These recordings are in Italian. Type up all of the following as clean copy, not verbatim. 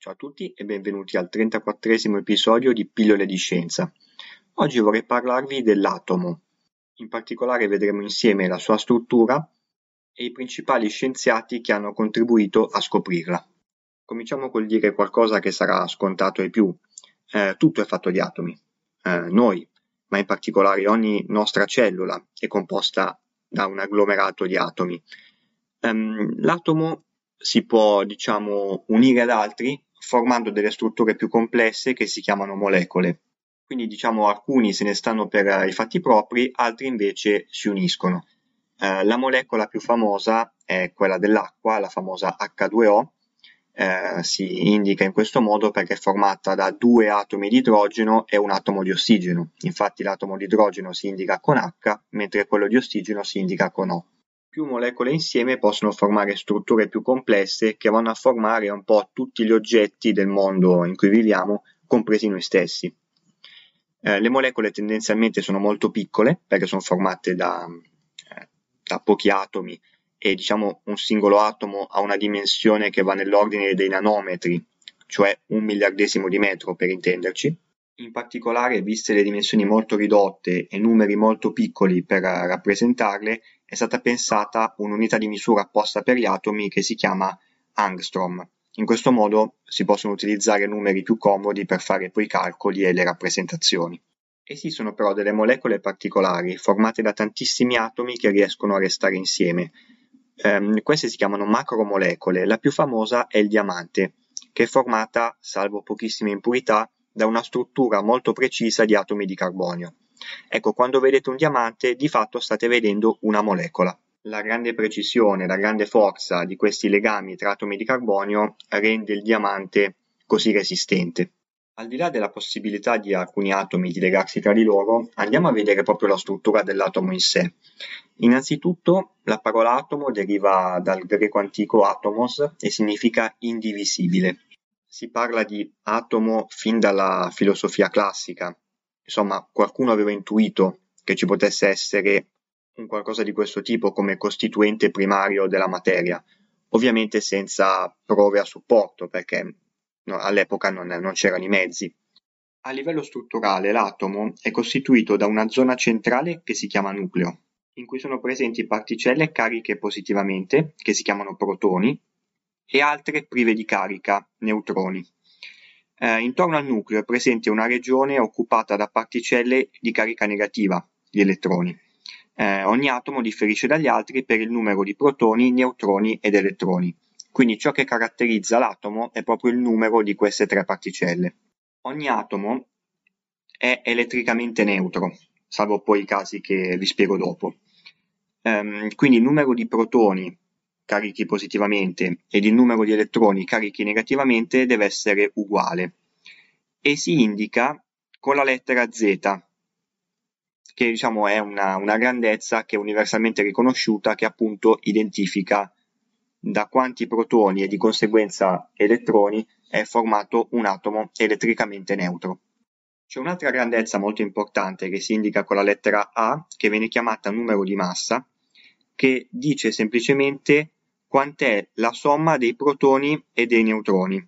Ciao a tutti e benvenuti al 34esimo episodio di Pillole di Scienza. Oggi vorrei parlarvi dell'atomo. In particolare vedremo insieme la sua struttura e i principali scienziati che hanno contribuito a scoprirla. Cominciamo col dire qualcosa che sarà scontato ai più. Tutto è fatto di atomi. Noi, ma in particolare ogni nostra cellula, è composta da un agglomerato di atomi. L'atomo si può, unire ad altri formando delle strutture più complesse che si chiamano molecole. Quindi alcuni se ne stanno per i fatti propri, altri invece si uniscono. La molecola più famosa è quella dell'acqua, la famosa H2O, si indica in questo modo perché è formata da 2 atomi di idrogeno e 1 atomo di ossigeno. Infatti l'atomo di idrogeno si indica con H, mentre quello di ossigeno si indica con O. Più molecole insieme possono formare strutture più complesse che vanno a formare un po' tutti gli oggetti del mondo in cui viviamo, compresi noi stessi. Le molecole tendenzialmente sono molto piccole perché sono formate da pochi atomi e un singolo atomo ha una dimensione che va nell'ordine dei nanometri, cioè 1/1000 di metro per intenderci. In particolare, viste le dimensioni molto ridotte e numeri molto piccoli per rappresentarle, è stata pensata un'unità di misura apposta per gli atomi che si chiama angstrom. In questo modo si possono utilizzare numeri più comodi per fare poi i calcoli e le rappresentazioni. Esistono però delle molecole particolari, formate da tantissimi atomi che riescono a restare insieme. Queste si chiamano macromolecole. La più famosa è il diamante, che è formata, salvo pochissime impurità, da una struttura molto precisa di atomi di carbonio. Ecco, quando vedete un diamante, di fatto state vedendo una molecola. La grande precisione, la grande forza di questi legami tra atomi di carbonio rende il diamante così resistente. Al di là della possibilità di alcuni atomi di legarsi tra di loro, andiamo a vedere proprio la struttura dell'atomo in sé. Innanzitutto, la parola atomo deriva dal greco antico atomos e significa indivisibile. Si parla di atomo fin dalla filosofia classica. Insomma, qualcuno aveva intuito che ci potesse essere un qualcosa di questo tipo come costituente primario della materia, ovviamente senza prove a supporto, perché all'epoca non c'erano i mezzi. A livello strutturale, l'atomo è costituito da una zona centrale che si chiama nucleo, in cui sono presenti particelle cariche positivamente, che si chiamano protoni, e altre prive di carica, neutroni. Intorno al nucleo è presente una regione occupata da particelle di carica negativa, gli elettroni. Ogni atomo differisce dagli altri per il numero di protoni, neutroni ed elettroni. Quindi ciò che caratterizza l'atomo è proprio il numero di queste 3 particelle. Ogni atomo è elettricamente neutro, salvo poi i casi che vi spiego dopo. Quindi il numero di protoni carichi positivamente ed il numero di elettroni carichi negativamente deve essere uguale e si indica con la lettera Z, che è una grandezza che è universalmente riconosciuta, che appunto identifica da quanti protoni e di conseguenza elettroni è formato un atomo elettricamente neutro. C'è un'altra grandezza molto importante che si indica con la lettera A, che viene chiamata numero di massa, che dice semplicemente quant'è la somma dei protoni e dei neutroni.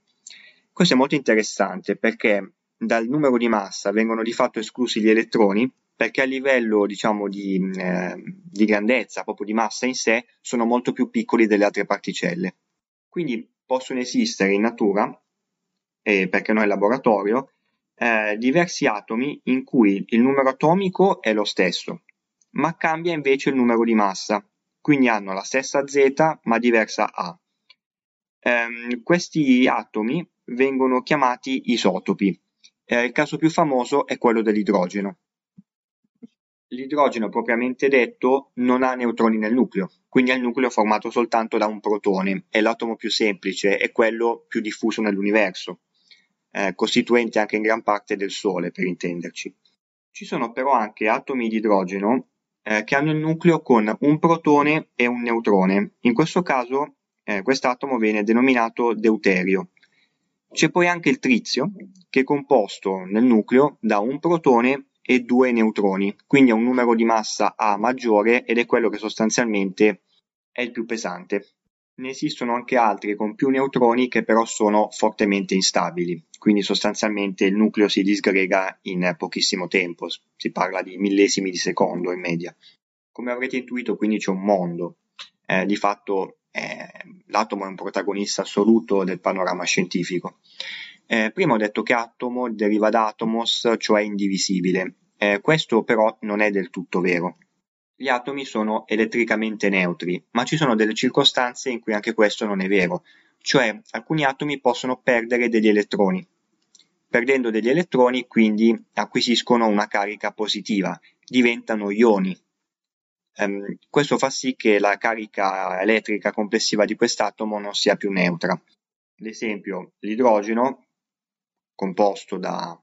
Questo è molto interessante perché dal numero di massa vengono di fatto esclusi gli elettroni, perché a livello di grandezza, proprio di massa in sé, sono molto più piccoli delle altre particelle. Quindi possono esistere in natura, perché no in laboratorio, diversi atomi in cui il numero atomico è lo stesso, ma cambia invece il numero di massa, quindi hanno la stessa Z ma diversa A. Questi atomi vengono chiamati isotopi. Il caso più famoso è quello dell'idrogeno. L'idrogeno propriamente detto non ha neutroni nel nucleo, quindi è il nucleo formato soltanto da un protone, è l'atomo più semplice, è quello più diffuso nell'universo, costituente anche in gran parte del Sole, per intenderci. Ci sono però anche atomi di idrogeno che hanno il nucleo con un protone e un neutrone, in questo caso quest'atomo viene denominato deuterio. C'è poi anche il trizio, che è composto nel nucleo da un protone e due neutroni, quindi ha un numero di massa A maggiore ed è quello che sostanzialmente è il più pesante. Ne esistono anche altri con più neutroni che però sono fortemente instabili, quindi sostanzialmente il nucleo si disgrega in pochissimo tempo, si parla di millesimi di secondo in media. Come avrete intuito, quindi c'è un mondo, di fatto l'atomo è un protagonista assoluto del panorama scientifico. Prima ho detto che atomo deriva da atomos, cioè indivisibile. Questo però non è del tutto vero. Gli atomi sono elettricamente neutri, ma ci sono delle circostanze in cui anche questo non è vero, cioè alcuni atomi possono perdere degli elettroni. Perdendo degli elettroni, quindi, acquisiscono una carica positiva, diventano ioni. Questo fa sì che la carica elettrica complessiva di quest'atomo non sia più neutra. Ad esempio, l'idrogeno, composto da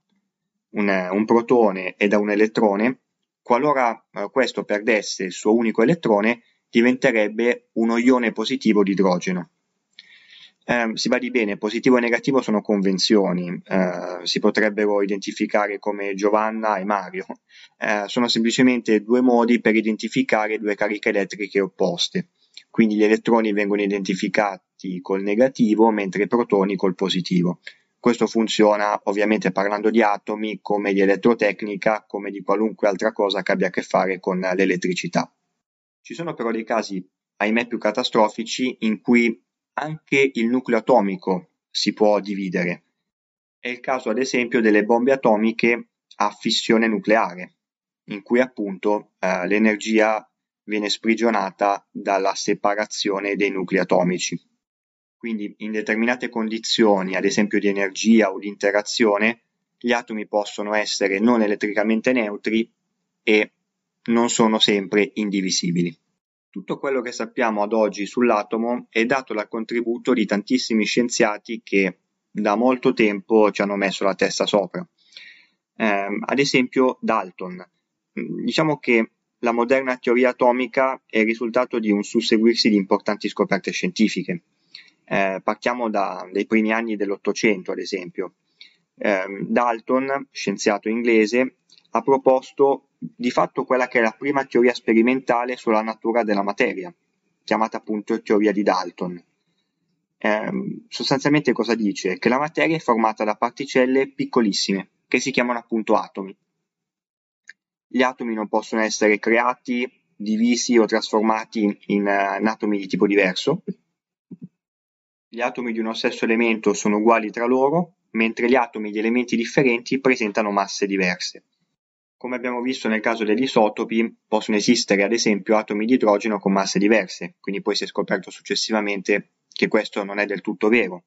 un protone e da un elettrone, qualora questo perdesse il suo unico elettrone, diventerebbe uno ione positivo di idrogeno. Si badi bene, positivo e negativo sono convenzioni, si potrebbero identificare come Giovanna e Mario, sono semplicemente due modi per identificare due cariche elettriche opposte, quindi gli elettroni vengono identificati col negativo mentre i protoni col positivo. Questo funziona ovviamente parlando di atomi come di elettrotecnica, come di qualunque altra cosa che abbia a che fare con l'elettricità. Ci sono però dei casi, ahimè, più catastrofici in cui anche il nucleo atomico si può dividere. È il caso ad esempio delle bombe atomiche a fissione nucleare, in cui appunto l'energia viene sprigionata dalla separazione dei nuclei atomici. Quindi in determinate condizioni, ad esempio di energia o di interazione, gli atomi possono essere non elettricamente neutri e non sono sempre indivisibili. Tutto quello che sappiamo ad oggi sull'atomo è dato dal contributo di tantissimi scienziati che da molto tempo ci hanno messo la testa sopra. Ad esempio Dalton. Diciamo che la moderna teoria atomica è il risultato di un susseguirsi di importanti scoperte scientifiche. Partiamo dai primi anni dell'Ottocento, ad esempio. Dalton, scienziato inglese, ha proposto di fatto quella che è la prima teoria sperimentale sulla natura della materia, chiamata appunto teoria di Dalton. Sostanzialmente cosa dice? Che la materia è formata da particelle piccolissime, che si chiamano appunto atomi. Gli atomi non possono essere creati, divisi o trasformati in atomi di tipo diverso. Gli atomi di uno stesso elemento sono uguali tra loro, mentre gli atomi di elementi differenti presentano masse diverse. Come abbiamo visto nel caso degli isotopi, possono esistere ad esempio atomi di idrogeno con masse diverse, quindi poi si è scoperto successivamente che questo non è del tutto vero.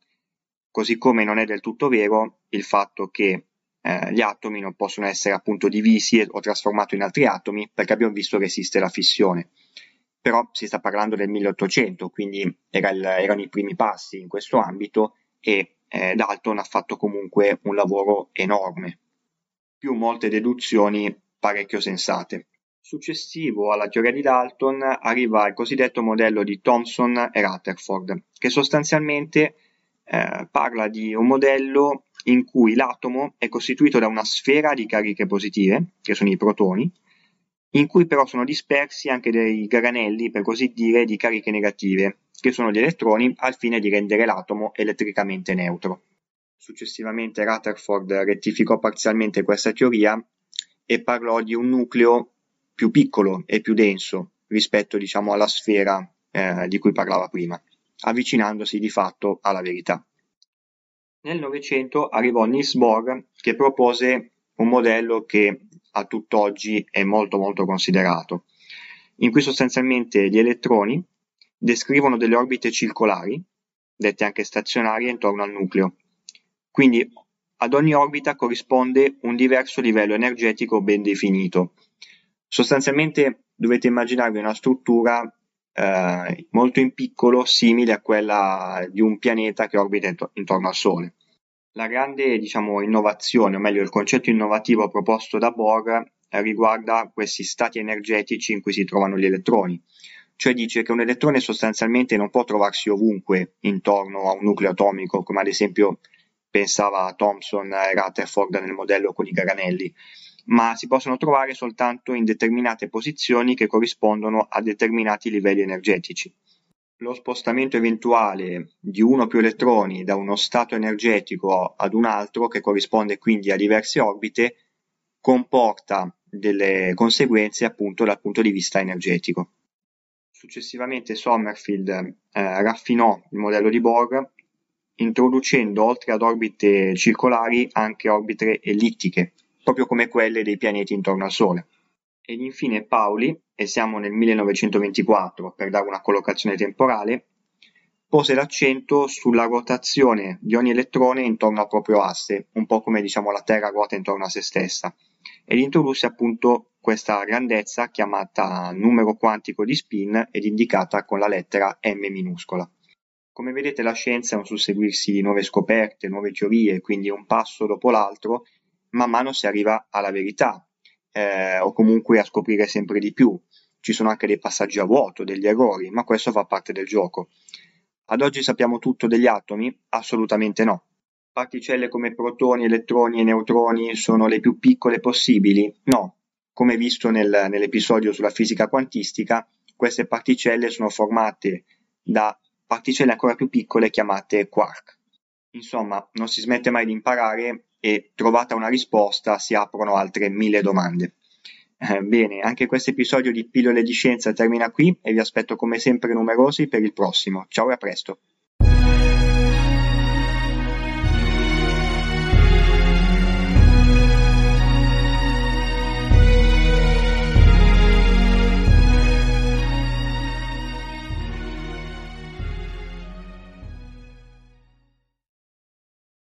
Così come non è del tutto vero il fatto che gli atomi non possono essere appunto divisi o trasformati in altri atomi, perché abbiamo visto che esiste la fissione. Però si sta parlando del 1800, quindi erano i primi passi in questo ambito e Dalton ha fatto comunque un lavoro enorme, più molte deduzioni parecchio sensate. Successivo alla teoria di Dalton arriva il cosiddetto modello di Thomson e Rutherford, che sostanzialmente parla di un modello in cui l'atomo è costituito da una sfera di cariche positive, che sono i protoni, in cui però sono dispersi anche dei granelli, per così dire, di cariche negative, che sono gli elettroni, al fine di rendere l'atomo elettricamente neutro. Successivamente Rutherford rettificò parzialmente questa teoria e parlò di un nucleo più piccolo e più denso rispetto, diciamo, alla sfera di cui parlava prima, avvicinandosi di fatto alla verità. Nel Novecento arrivò Niels Bohr, che propose un modello che a tutt'oggi è molto considerato, in cui sostanzialmente gli elettroni descrivono delle orbite circolari, dette anche stazionarie, intorno al nucleo. Quindi ad ogni orbita corrisponde un diverso livello energetico ben definito. Sostanzialmente dovete immaginarvi una struttura molto in piccolo, simile a quella di un pianeta che orbita intorno al Sole. La grande, innovazione, o meglio il concetto innovativo proposto da Bohr, riguarda questi stati energetici in cui si trovano gli elettroni. Cioè dice che un elettrone sostanzialmente non può trovarsi ovunque intorno a un nucleo atomico, come ad esempio pensava Thomson e Rutherford nel modello con i granelli, ma si possono trovare soltanto in determinate posizioni che corrispondono a determinati livelli energetici. Lo spostamento eventuale di uno o più elettroni da uno stato energetico ad un altro, che corrisponde quindi a diverse orbite, comporta delle conseguenze appunto dal punto di vista energetico. Successivamente Sommerfeld raffinò il modello di Bohr introducendo oltre ad orbite circolari anche orbite ellittiche, proprio come quelle dei pianeti intorno al Sole. Ed infine Pauli, e siamo nel 1924 per dare una collocazione temporale, pose l'accento sulla rotazione di ogni elettrone intorno al proprio asse, un po' come la Terra ruota intorno a se stessa, ed introdusse appunto questa grandezza chiamata numero quantico di spin ed indicata con la lettera m minuscola. Come vedete, la scienza è un susseguirsi di nuove scoperte, nuove teorie, quindi un passo dopo l'altro, man mano si arriva alla verità, o comunque a scoprire sempre di più. Ci sono anche dei passaggi a vuoto, degli errori, ma questo fa parte del gioco. Ad oggi sappiamo tutto degli atomi? Assolutamente no. Particelle come protoni, elettroni e neutroni sono le più piccole possibili? No. Come visto nell'episodio sulla fisica quantistica, queste particelle sono formate da particelle ancora più piccole chiamate quark. Insomma, non si smette mai di imparare e, trovata una risposta, si aprono altre 1000 domande. Bene, anche questo episodio di Pillole di Scienza termina qui e vi aspetto come sempre numerosi per il prossimo. Ciao e a presto!